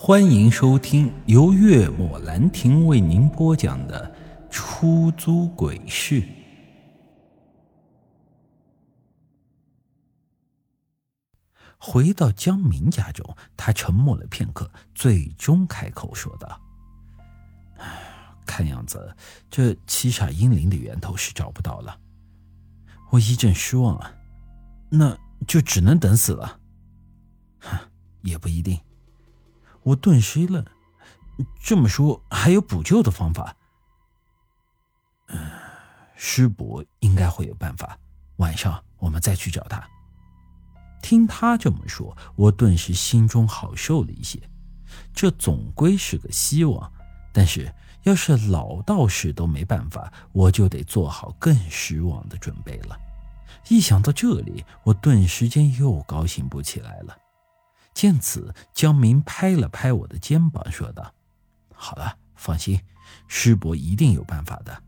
欢迎收听由月末兰亭为您播讲的出租鬼市。回到江明家中，他沉默了片刻，最终开口说道：看样子这七煞阴灵的源头是找不到了，我一阵失望啊，那就只能等死了。也不一定。我顿时一愣，这么说还有补救的方法？师伯应该会有办法，晚上我们再去找他。听他这么说，我顿时心中好受了一些，这总归是个希望，但是要是老道士都没办法，我就得做好更失望的准备了。一想到这里，我顿时间又高兴不起来了。见此，江明拍了拍我的肩膀说道：好了，放心，师伯一定有办法的。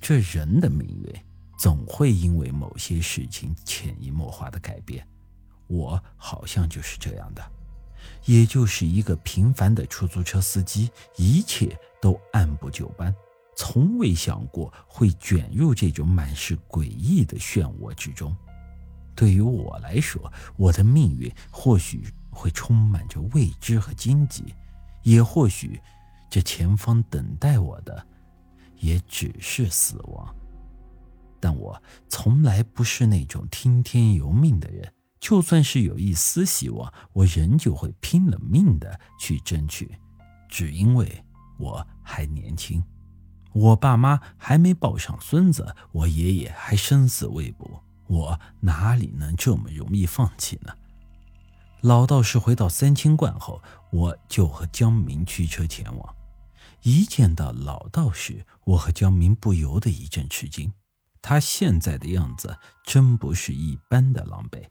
这人的命运总会因为某些事情潜移默化的改变，我好像就是这样的，也就是一个平凡的出租车司机，一切都按部就班，从未想过会卷入这种满是诡异的漩涡之中。对于我来说，我的命运或许会充满着未知和荆棘，也或许这前方等待我的也只是死亡。但我从来不是那种听天由命的人，就算是有一丝希望，我仍旧会拼了命的去争取，只因为我还年轻，我爸妈还没抱上孙子，我爷爷还生死未卜，我哪里能这么容易放弃呢？老道士回到三清观后，我就和江明驱车前往。一见到老道士，我和江明不由得一阵吃惊，他现在的样子真不是一般的狼狈，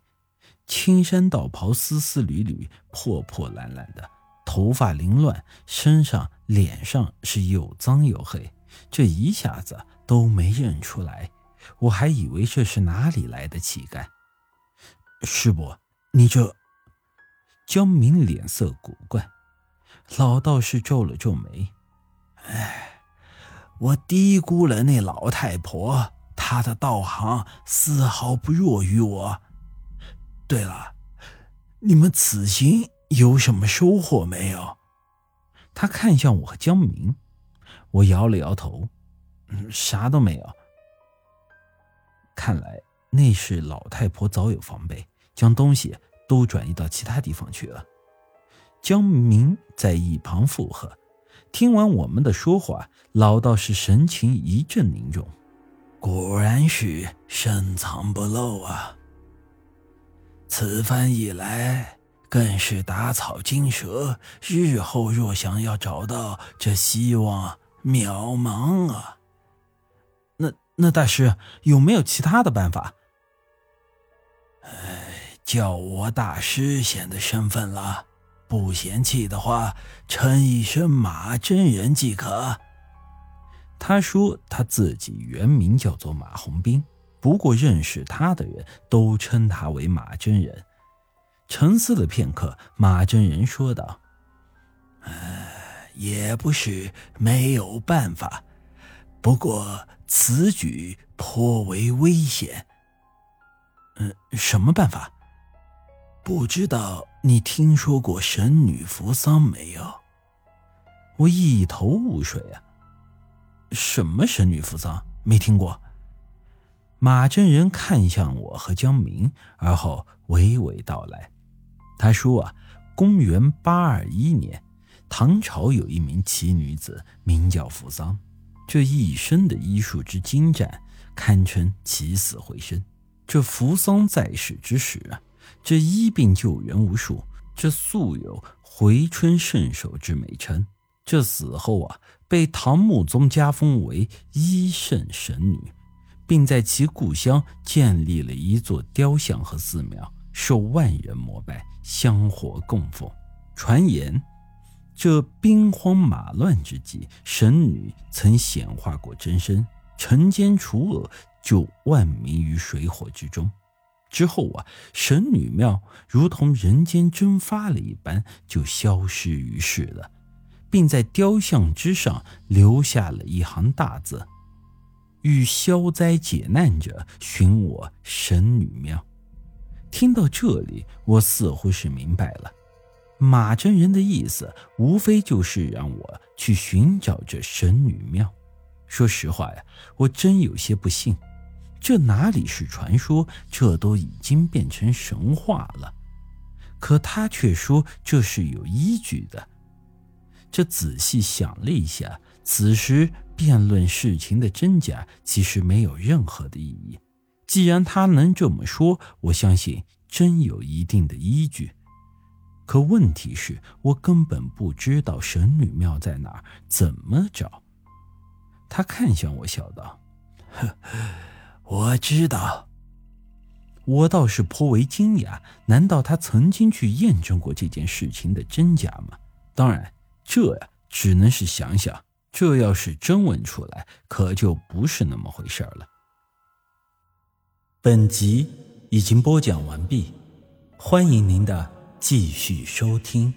青衫道袍丝丝缕缕，破破烂烂的，头发凌乱，身上脸上是又脏又黑，这一下子都没认出来，我还以为这是哪里来的乞丐。师伯，你这……江明脸色古怪。老道士皱了皱眉：我低估了那老太婆，她的道行丝毫不弱于我。对了，你们此行有什么收获没有？他看向我和江明，我摇了摇头，啥都没有。看来那是老太婆早有防备，将东西都转移到其他地方去了。江明在一旁附和。听完我们的说话，老道士神情一阵凝重，果然是深藏不露啊，此番一来更是打草惊蛇，日后若想要找到这希望渺茫啊。那大师有没有其他的办法？叫我大师显得身份了，不嫌弃的话，称一声马真人即可。他说他自己原名叫做马红兵，不过认识他的人都称他为马真人。沉思了片刻，马真人说道：也不是没有办法，不过此举颇为危险。什么办法？不知道你听说过神女扶桑没有？我一头雾水啊。什么神女扶桑？没听过。马真人看向我和江明，而后娓娓道来。他说公元821年，唐朝有一名奇女子，名叫扶桑。这一身的医术之精湛，堪称起死回生。这扶桑在世之时这医病救人无数，这素有回春圣手之美称。这死后被唐穆宗加封为医圣神女，并在其故乡建立了一座雕像和寺庙，受万人膜拜，香火供奉。传言这兵荒马乱之际，神女曾显化过真身，惩奸除恶，救万民于水火之中。之后啊，神女庙如同人间蒸发了一般，就消失于世了，并在雕像之上留下了一行大字：欲消灾解难者，寻我神女庙。听到这里，我似乎是明白了，马真人的意思无非就是让我去寻找这神女庙。说实话呀，我真有些不信，这哪里是传说，这都已经变成神话了。可他却说这是有依据的。这仔细想了一下，此时辩论事情的真假其实没有任何的意义。既然他能这么说，我相信真有一定的依据。可问题是，我根本不知道神女庙在哪儿，怎么找？他看向我笑道：“呵，我知道。”我倒是颇为惊讶，难道他曾经去验证过这件事情的真假吗？当然，这呀只能是想想，这要是真问出来，可就不是那么回事了。本集已经播讲完毕，欢迎您的继续收听。